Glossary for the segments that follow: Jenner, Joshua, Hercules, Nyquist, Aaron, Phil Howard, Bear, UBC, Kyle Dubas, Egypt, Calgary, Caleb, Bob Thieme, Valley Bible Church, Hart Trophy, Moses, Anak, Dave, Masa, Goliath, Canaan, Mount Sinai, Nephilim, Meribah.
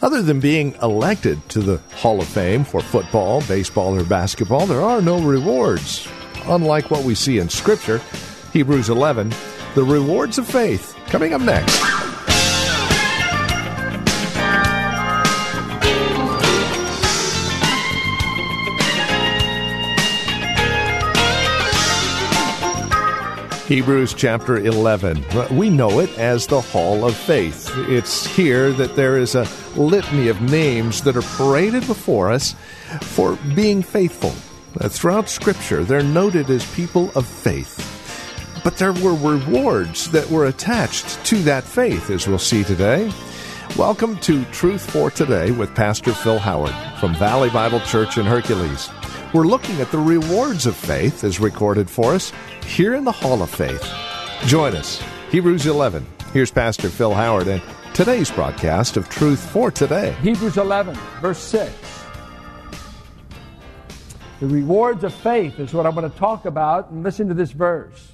Other than being elected to the Hall of Fame for football, baseball, or basketball, there are no rewards. Unlike what we see in Scripture, Hebrews 11, the rewards of faith. Coming up next. Hebrews chapter 11. We know it as the Hall of Faith. It's here that there is a litany of names that are paraded before us for being faithful. Throughout Scripture, they're noted as people of faith. But there were rewards that were attached to that faith, as we'll see today. Welcome to Truth for Today with Pastor Phil Howard from Valley Bible Church in Hercules. We're looking at the rewards of faith as recorded for us here in the Hall of Faith. Join us, Hebrews 11. Here's Pastor Phil Howard and today's broadcast of Truth for Today. Hebrews 11, verse 6. The rewards of faith is what I'm going to talk about, and listen to this verse.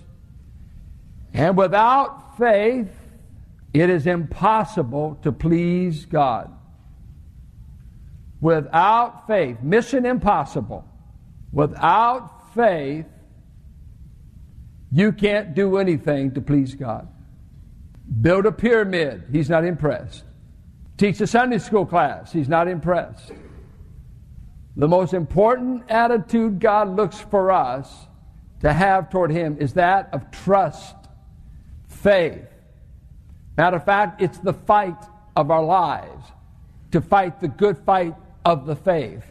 And without faith, it is impossible to please God. Without faith, mission impossible. Without faith, you can't do anything to please God. Build a pyramid. He's not impressed. Teach a Sunday school class. He's not impressed. The most important attitude God looks for us to have toward Him is that of trust, faith. Matter of fact, it's the fight of our lives, to fight the good fight of the faith,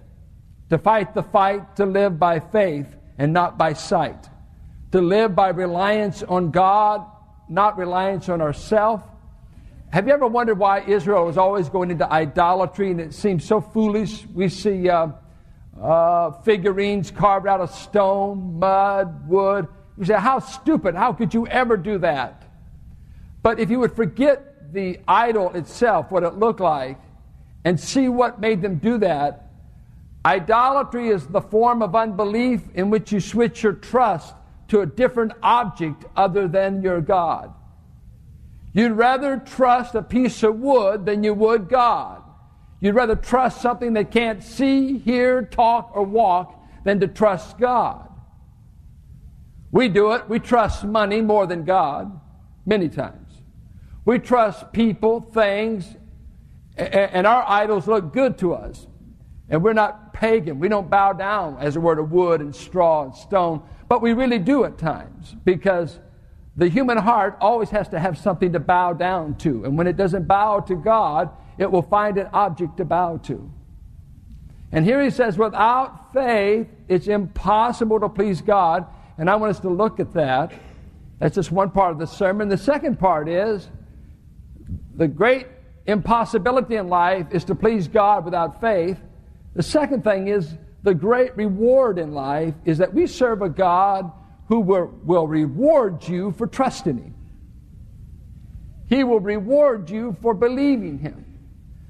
to fight the fight to live by faith and not by sight, to live by reliance on God, not reliance on ourselves. Have you ever wondered why Israel was always going into idolatry and it seems so foolish? We see figurines carved out of stone, mud, wood. You say, how stupid, how could you ever do that? But if you would forget the idol itself, what it looked like, and see what made them do that. Idolatry is the form of unbelief in which you switch your trust to a different object other than your God. You'd rather trust a piece of wood than you would God. You'd rather trust something that can't see, hear, talk, or walk than to trust God. We do it. We trust money more than God, many times. We trust people, things, and our idols look good to us. And we're not pagan. We don't bow down, as it were, to wood and straw and stone. But we really do at times, because the human heart always has to have something to bow down to. And when it doesn't bow to God, it will find an object to bow to. And here he says, without faith, it's impossible to please God. And I want us to look at that. That's just one part of the sermon. The second part is the great impossibility in life is to please God without faith. The second thing is the great reward in life is that we serve a God who will reward you for trusting Him. He will reward you for believing Him.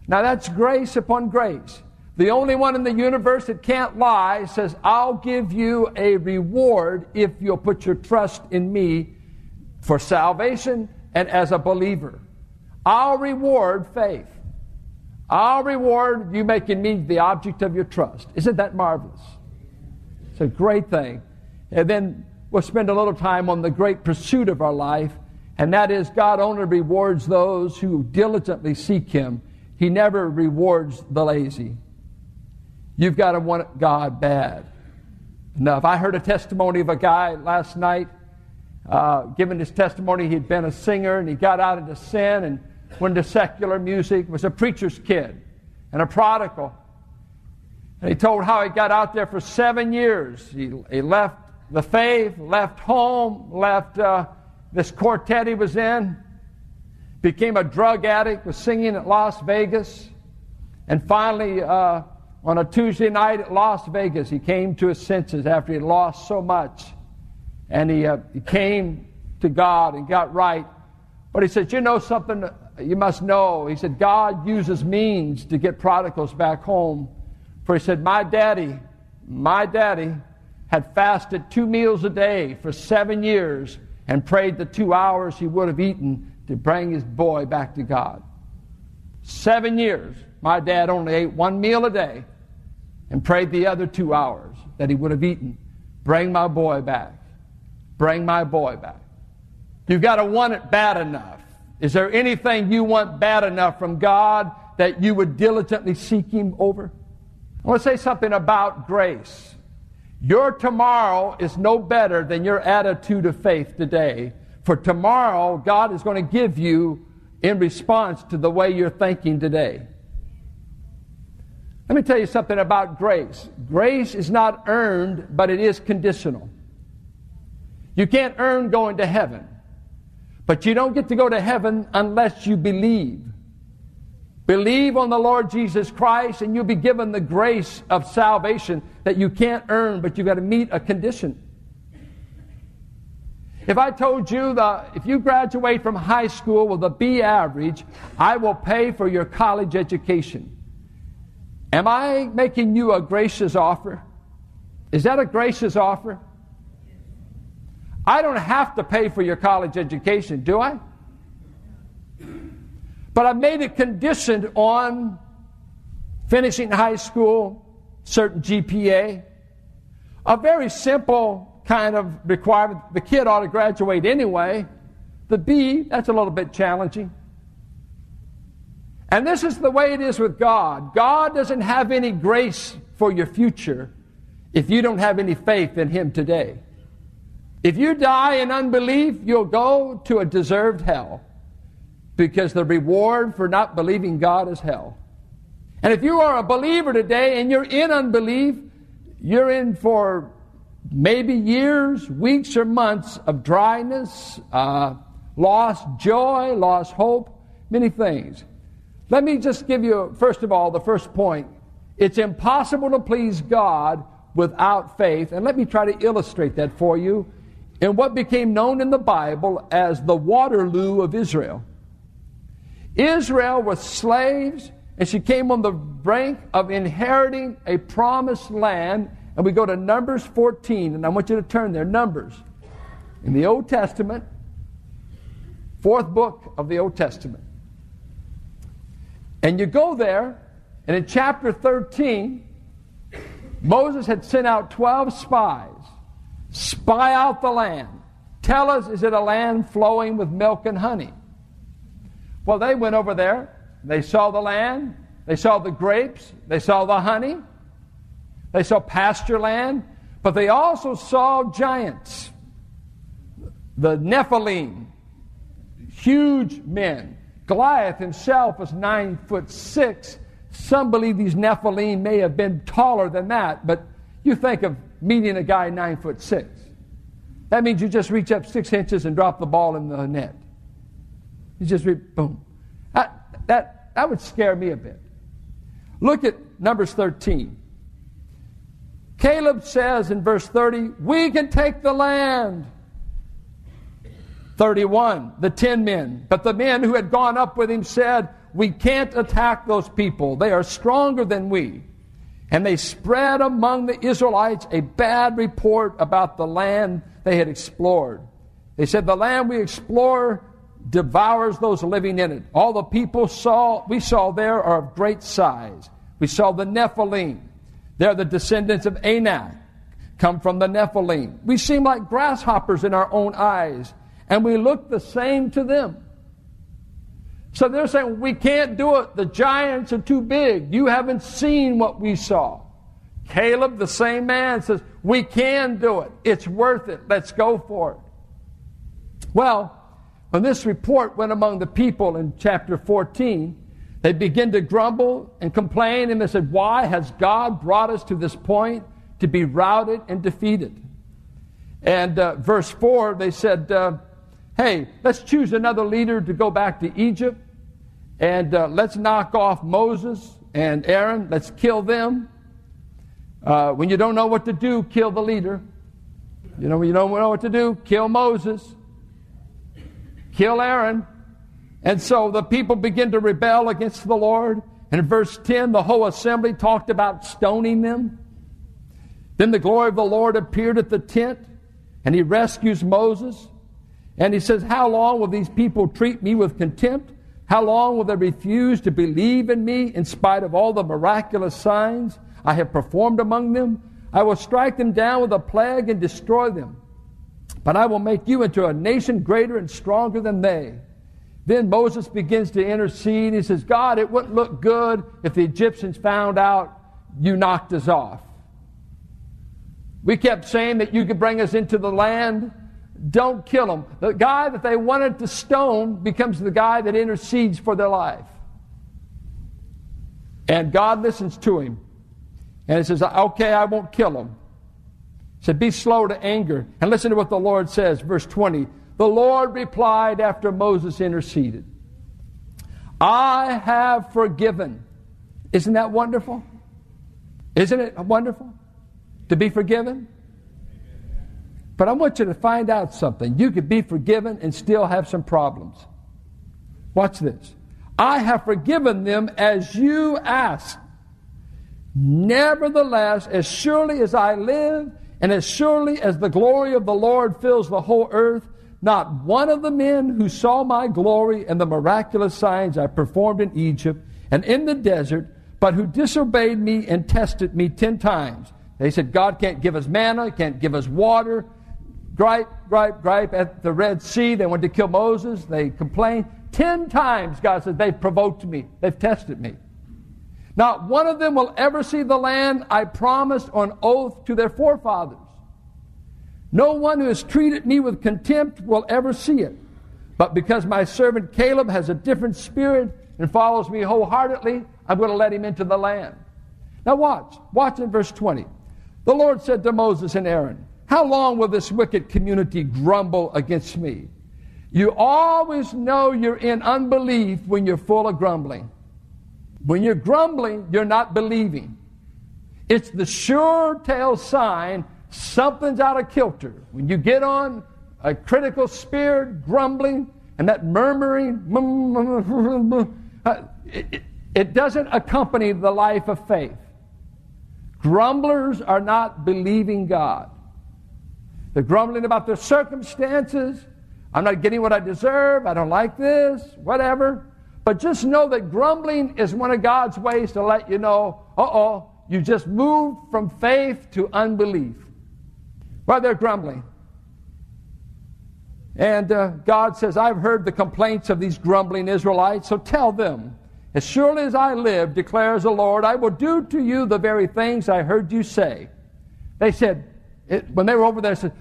Now that's grace upon grace. The only one in the universe that can't lie says, I'll give you a reward if you'll put your trust in me for salvation and as a believer. I'll reward faith. I'll reward you making me the object of your trust. Isn't that marvelous? It's a great thing. And then we'll spend a little time on the great pursuit of our life, and that is God only rewards those who diligently seek Him. He never rewards the lazy. You've got to want God bad enough. I heard a testimony of a guy last night giving his testimony. He'd been a singer, and he got out into sin and went to secular music, was a preacher's kid and a prodigal. And he told how he got out there for 7 years. He left the faith, left home, left this quartet he was in, became a drug addict, was singing at Las Vegas, And finally, on a Tuesday night at Las Vegas, he came to his senses after he lost so much. And he came to God and got right. But he said, you know something you must know. He said, God uses means to get prodigals back home. For he said, my daddy had fasted 2 meals a day for 7 years and prayed the 2 hours he would have eaten to bring his boy back to God. 7 years. My dad only ate 1 meal a day and prayed the other 2 hours that he would have eaten. Bring my boy back. Bring my boy back. You've got to want it bad enough. Is there anything you want bad enough from God that you would diligently seek him over? I want to say something about grace. Your tomorrow is no better than your attitude of faith today. For tomorrow, God is going to give you in response to the way you're thinking today. Let me tell you something about grace. Grace is not earned, but it is conditional. You can't earn going to heaven, but you don't get to go to heaven unless you believe. Believe on the Lord Jesus Christ, and you'll be given the grace of salvation that you can't earn, but you've got to meet a condition. If I told you that if you graduate from high school with a B average, I will pay for your college education. Am I making you a gracious offer? Is that a gracious offer? I don't have to pay for your college education, do I? But I made it conditioned on finishing high school, certain GPA, a very simple kind of requirement. The kid ought to graduate anyway. The B, that's a little bit challenging. And this is the way it is with God. God doesn't have any grace for your future if you don't have any faith in him today. If you die in unbelief, you'll go to a deserved hell, because the reward for not believing God is hell. And if you are a believer today and you're in unbelief, you're in for maybe years, weeks, or months of dryness, lost joy, lost hope, many things. Let me just give you, first of all, the first point. It's impossible to please God without faith. And let me try to illustrate that for you in what became known in the Bible as the Waterloo of Israel. Israel was slaves, and she came on the brink of inheriting a promised land. And we go to Numbers 14, and I want you to turn there. Numbers, in the Old Testament, 4th book of the Old Testament. And you go there, and in chapter 13, Moses had sent out 12 spies. Spy out the land. Tell us, is it a land flowing with milk and honey? Well, they went over there, they saw the land, they saw the grapes, they saw the honey, they saw pasture land, but they also saw giants, the Nephilim, huge men. Goliath himself was 9'6". Some believe these Nephilim may have been taller than that, but you think of meeting a guy 9'6". That means you just reach up 6 inches and drop the ball in the net. You just read, boom. That would scare me a bit. Look at Numbers 13. Caleb says in verse 30, we can take the land. 31, the 10 men. But the men who had gone up with him said, we can't attack those people. They are stronger than we. And they spread among the Israelites a bad report about the land they had explored. They said, the land we explore devours those living in it. All the people we saw there are of great size. We saw the Nephilim. They're the descendants of Anak, come from the Nephilim. We seem like grasshoppers in our own eyes, and we look the same to them. So they're saying, we can't do it. The giants are too big. You haven't seen what we saw. Caleb, the same man, says, we can do it. It's worth it. Let's go for it. Well, when this report went among the people in chapter 14, they began to grumble and complain, and they said, why has God brought us to this point to be routed and defeated? And verse 4, they said, hey, let's choose another leader to go back to Egypt. and let's knock off Moses and Aaron. Let's kill them. When you don't know what to do, kill the leader. You know, when you don't know what to do, kill Moses, kill Aaron. And so the people begin to rebel against the Lord. And in verse 10, the whole assembly talked about stoning them. Then the glory of the Lord appeared at the tent, and he rescues Moses. And he says, how long will these people treat me with contempt? How long will they refuse to believe in me in spite of all the miraculous signs I have performed among them? I will strike them down with a plague and destroy them. But I will make you into a nation greater and stronger than they. Then Moses begins to intercede. He says, God, it wouldn't look good if the Egyptians found out you knocked us off. We kept saying that you could bring us into the land. Don't kill them. The guy that they wanted to stone becomes the guy that intercedes for their life. And God listens to him. And he says, okay, I won't kill them. He said, be slow to anger. And listen to what the Lord says, verse 20. The Lord replied after Moses interceded, I have forgiven. Isn't that wonderful? Isn't it wonderful to be forgiven? But I want you to find out something. You could be forgiven and still have some problems. Watch this. I have forgiven them as you asked. Nevertheless, as surely as I live, and as surely as the glory of the Lord fills the whole earth, not one of the men who saw my glory and the miraculous signs I performed in Egypt and in the desert, but who disobeyed me and tested me 10 times. They said, God can't give us manna, can't give us water. Gripe, gripe, gripe at the Red Sea. They went to kill Moses. They complained. 10 times, God said, they've provoked me. They've tested me. Not one of them will ever see the land I promised on oath to their forefathers. No one who has treated me with contempt will ever see it. But because my servant Caleb has a different spirit and follows me wholeheartedly, I'm going to let him into the land. Now watch. Watch in verse 20. The Lord said to Moses and Aaron, how long will this wicked community grumble against me? You always know you're in unbelief when you're full of grumbling. When you're grumbling, you're not believing. It's the sure-tell sign something's out of kilter. When you get on a critical spirit, grumbling, and that murmuring, it doesn't accompany the life of faith. Grumblers are not believing God. They're grumbling about their circumstances. I'm not getting what I deserve. I don't like this, whatever. But just know that grumbling is one of God's ways to let you know, you just moved from faith to unbelief. Well, they're grumbling. And God says, I've heard the complaints of these grumbling Israelites, so tell them, as surely as I live, declares the Lord, I will do to you the very things I heard you say. They said, when they were over there, they said,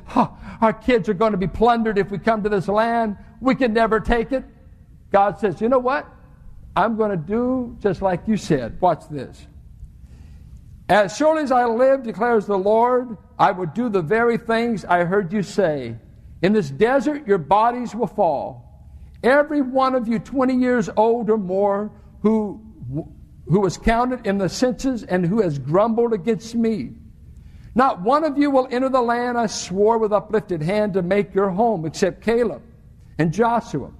our kids are going to be plundered if we come to this land. We can never take it. God says, you know what? I'm going to do just like you said. Watch this. As surely as I live, declares the Lord, I will do the very things I heard you say. In this desert, your bodies will fall. Every one of you 20 years old or more who was counted in the census and who has grumbled against me. Not one of you will enter the land I swore with uplifted hand to make your home, except Caleb and Joshua.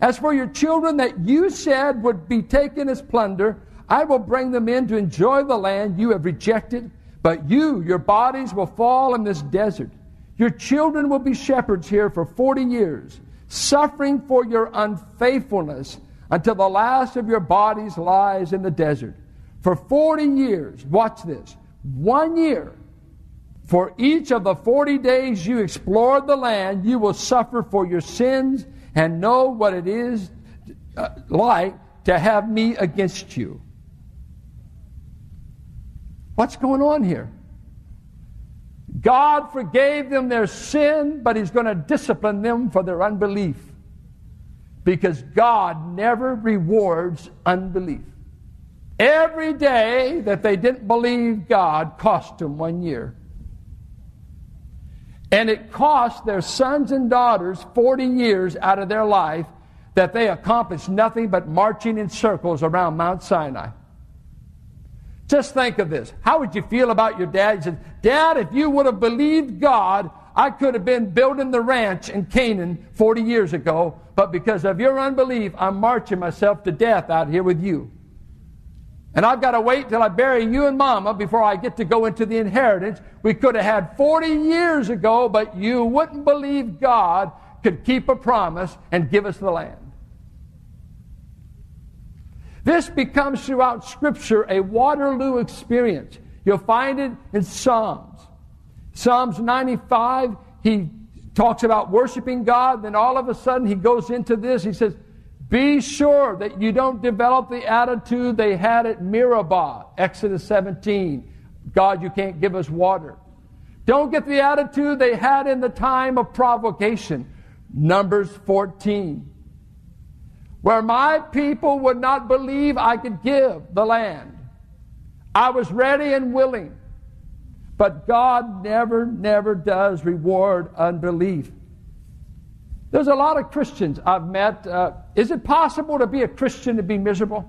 As for your children that you said would be taken as plunder, I will bring them in to enjoy the land you have rejected, but your bodies will fall in this desert. Your children will be shepherds here for 40 years, suffering for your unfaithfulness until the last of your bodies lies in the desert. For 40 years, watch this, 1 year, for each of the 40 days you explored the land, you will suffer for your sins and know what it is like to have me against you. What's going on here? God forgave them their sin, but he's going to discipline them for their unbelief, because God never rewards unbelief. Every day that they didn't believe God cost them 1 year. And it cost their sons and daughters 40 years out of their life that they accomplished nothing but marching in circles around Mount Sinai. Just think of this. How would you feel about your dad? He said, Dad, if you would have believed God, I could have been building the ranch in Canaan 40 years ago, but because of your unbelief, I'm marching myself to death out here with you. And I've got to wait till I bury you and Mama before I get to go into the inheritance we could have had 40 years ago, but you wouldn't believe God could keep a promise and give us the land. This becomes throughout Scripture a Waterloo experience. You'll find it in Psalms. Psalms 95, he talks about worshiping God, then all of a sudden he goes into this, he says, be sure that you don't develop the attitude they had at Meribah, Exodus 17. God, you can't give us water. Don't get the attitude they had in the time of provocation, Numbers 14. Where my people would not believe I could give the land. I was ready and willing. But God never does reward unbelief. There's a lot of Christians I've met. Is it possible to be a Christian to be miserable?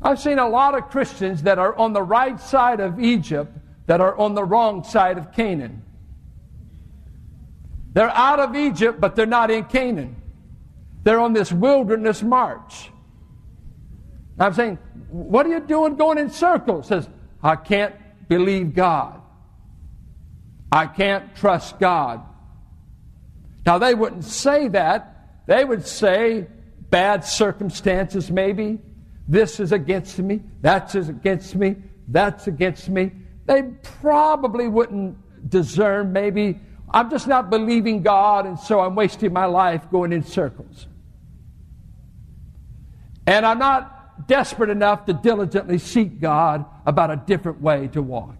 I've seen a lot of Christians that are on the right side of Egypt that are on the wrong side of Canaan. They're out of Egypt, but they're not in Canaan. They're on this wilderness march. I'm saying, what are you doing going in circles? Says, I can't believe God. I can't trust God. Now, they wouldn't say that. They would say bad circumstances maybe. This is against me. That's against me. That's against me. They probably wouldn't discern maybe I'm just not believing God, and so I'm wasting my life going in circles. And I'm not desperate enough to diligently seek God about a different way to walk.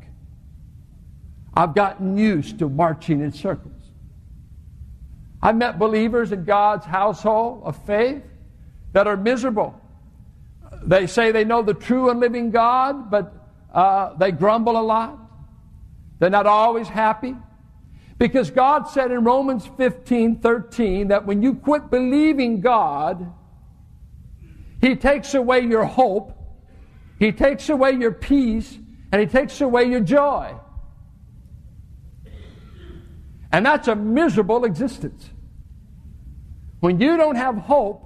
I've gotten used to marching in circles. I've met believers in God's household of faith that are miserable. They say they know the true and living God, but they grumble a lot. They're not always happy. Because God said in Romans 15:13 that when you quit believing God, He takes away your hope, He takes away your peace, and He takes away your joy. And that's a miserable existence. When you don't have hope,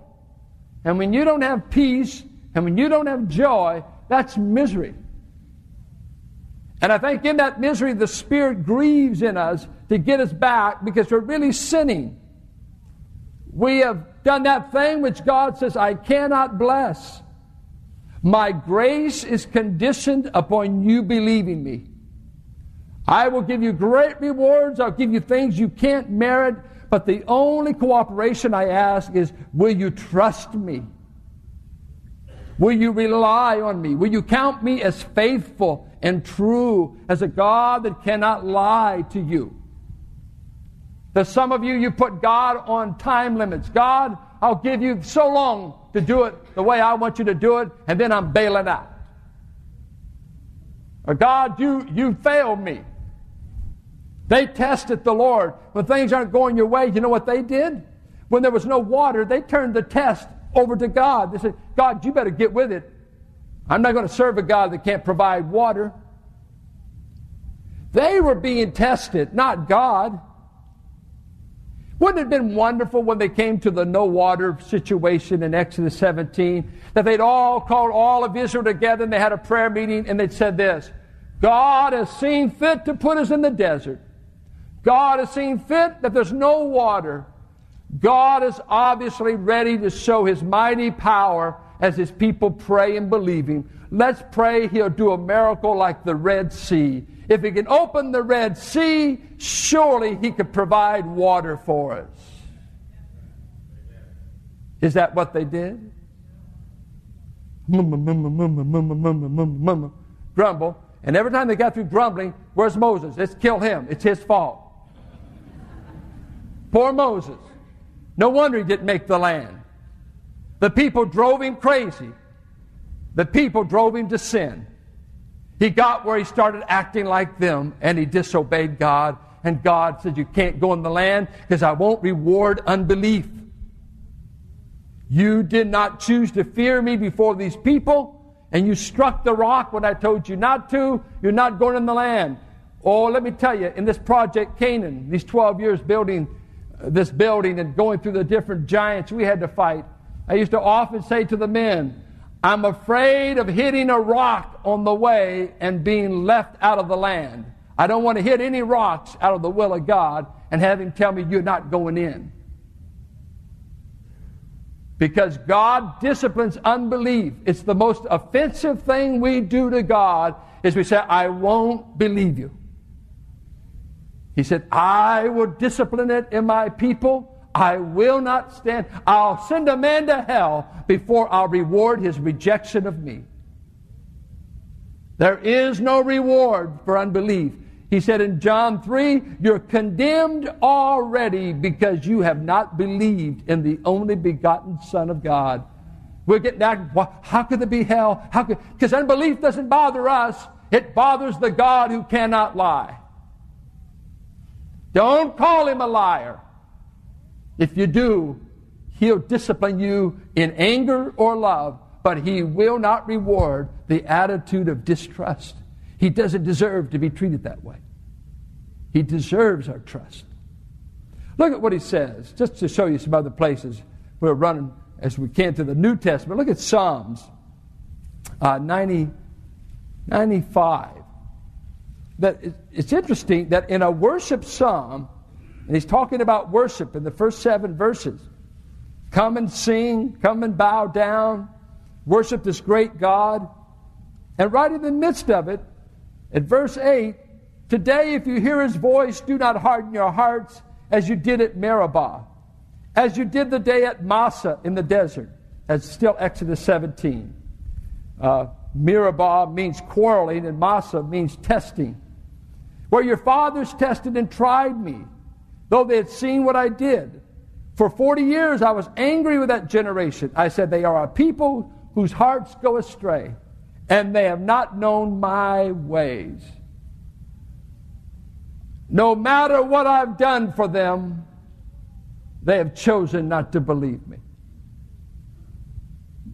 and when you don't have peace, and when you don't have joy, that's misery. And I think in that misery, the Spirit grieves in us to get us back because we're really sinning. We have done that thing which God says, I cannot bless. My grace is conditioned upon you believing me. I will give you great rewards. I'll give you things you can't merit. But the only cooperation I ask is, will you trust me? Will you rely on me? Will you count me as faithful and true, as a God that cannot lie to you? There's some of you, you put God on time limits. God, I'll give you so long to do it the way I want you to do it, and then I'm bailing out. Or God, you failed me. They tested the Lord. When things aren't going your way, you know what they did? When there was no water, they turned the test over to God. They said, God, you better get with it. I'm not going to serve a God that can't provide water. They were being tested, not God. Wouldn't it have been wonderful when they came to the no water situation in Exodus 17, that they'd all called all of Israel together and they had a prayer meeting and they'd said this, God has seen fit to put us in the desert. God has seen fit that there's no water. God is obviously ready to show His mighty power as His people pray and believe Him. Let's pray He'll do a miracle like the Red Sea. If He can open the Red Sea, surely He could provide water for us. Is that what they did? Grumble. And every time they got through grumbling, where's Moses? Let's kill him. It's his fault. Poor Moses. No wonder he didn't make the land. The people drove him crazy. The people drove him to sin. He got where he started acting like them, and he disobeyed God. And God said, you can't go in the land because I won't reward unbelief. You did not choose to fear me before these people, and you struck the rock when I told you not to. You're not going in the land. Oh, let me tell you, in this project Canaan, these 12 years building this building and going through the different giants we had to fight, I used to often say to the men, I'm afraid of hitting a rock on the way and being left out of the land. I don't want to hit any rocks out of the will of God and have him tell me you're not going in. Because God disciplines unbelief. It's the most offensive thing we do to God is we say, I won't believe you. He said, I will discipline it in my people. I will not stand. I'll send a man to hell before I'll reward his rejection of me. There is no reward for unbelief. He said in John 3, you're condemned already because you have not believed in the only begotten Son of God. We're getting back, how could there be hell? Because unbelief doesn't bother us. It bothers the God who cannot lie. Don't call him a liar. If you do, he'll discipline you in anger or love, but he will not reward the attitude of distrust. He doesn't deserve to be treated that way. He deserves our trust. Look at what he says, just to show you some other places. We're running as we can to the New Testament. Look at Psalms 95. It's interesting that in a worship psalm, and he's talking about worship in the first 7 verses, come and sing, come and bow down, worship this great God. And right in the midst of it, at verse 8, today if you hear his voice, do not harden your hearts as you did at Meribah, as you did the day at Masa in the desert. That's still Exodus 17. Meribah means quarreling and Masa means testing. Where your fathers tested and tried me, though they had seen what I did. For 40 years I was angry with that generation. I said, they are a people whose hearts go astray, and they have not known my ways. No matter what I've done for them, they have chosen not to believe me.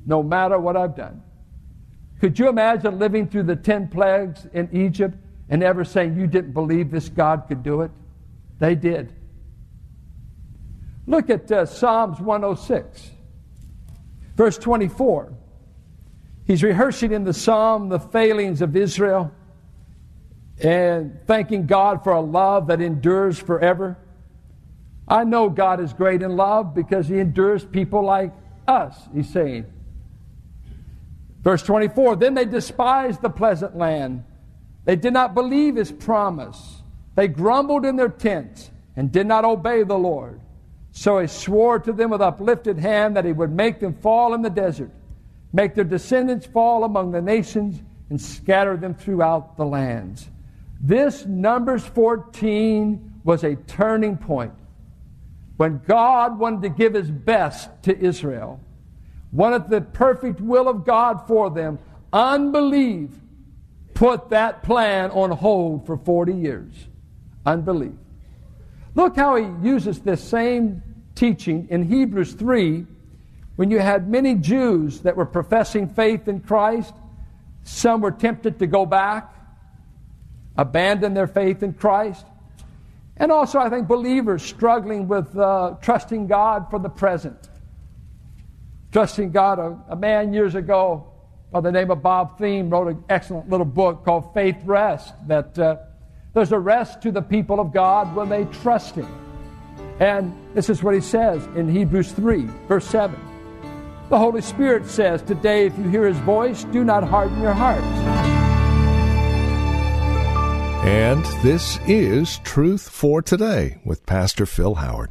No matter what I've done. Could you imagine living through the 10 plagues in Egypt and ever saying you didn't believe this God could do it? They did. Look at Psalms 106, verse 24. He's rehearsing in the psalm the failings of Israel and thanking God for a love that endures forever. I know God is great in love because he endures people like us, he's saying. Verse 24, then they despised the pleasant land. They did not believe his promise. They grumbled in their tents and did not obey the Lord. So he swore to them with uplifted hand that he would make them fall in the desert, make their descendants fall among the nations, and scatter them throughout the lands. This Numbers 14 was a turning point when God wanted to give his best to Israel, wanted the perfect will of God for them. Unbelief put that plan on hold for 40 years. Unbelief. Look how he uses this same teaching in Hebrews 3, when you had many Jews that were professing faith in Christ. Some were tempted to go back, abandon their faith in Christ. And also, I think, believers struggling with trusting God for the present. Trusting God, a man years ago by the name of Bob Thieme wrote an excellent little book called Faith Rest, that there's a rest to the people of God when they trust him. And this is what he says in Hebrews 3, verse 7. The Holy Spirit says, today if you hear his voice, do not harden your hearts. And this is Truth for Today with Pastor Phil Howard.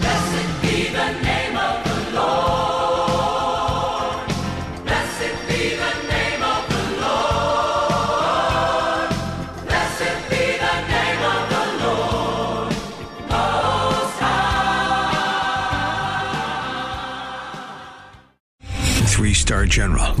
Blessed be the name of the Lord. Blessed be the name of the Lord. Blessed be the name of the Lord Most High. 3-star General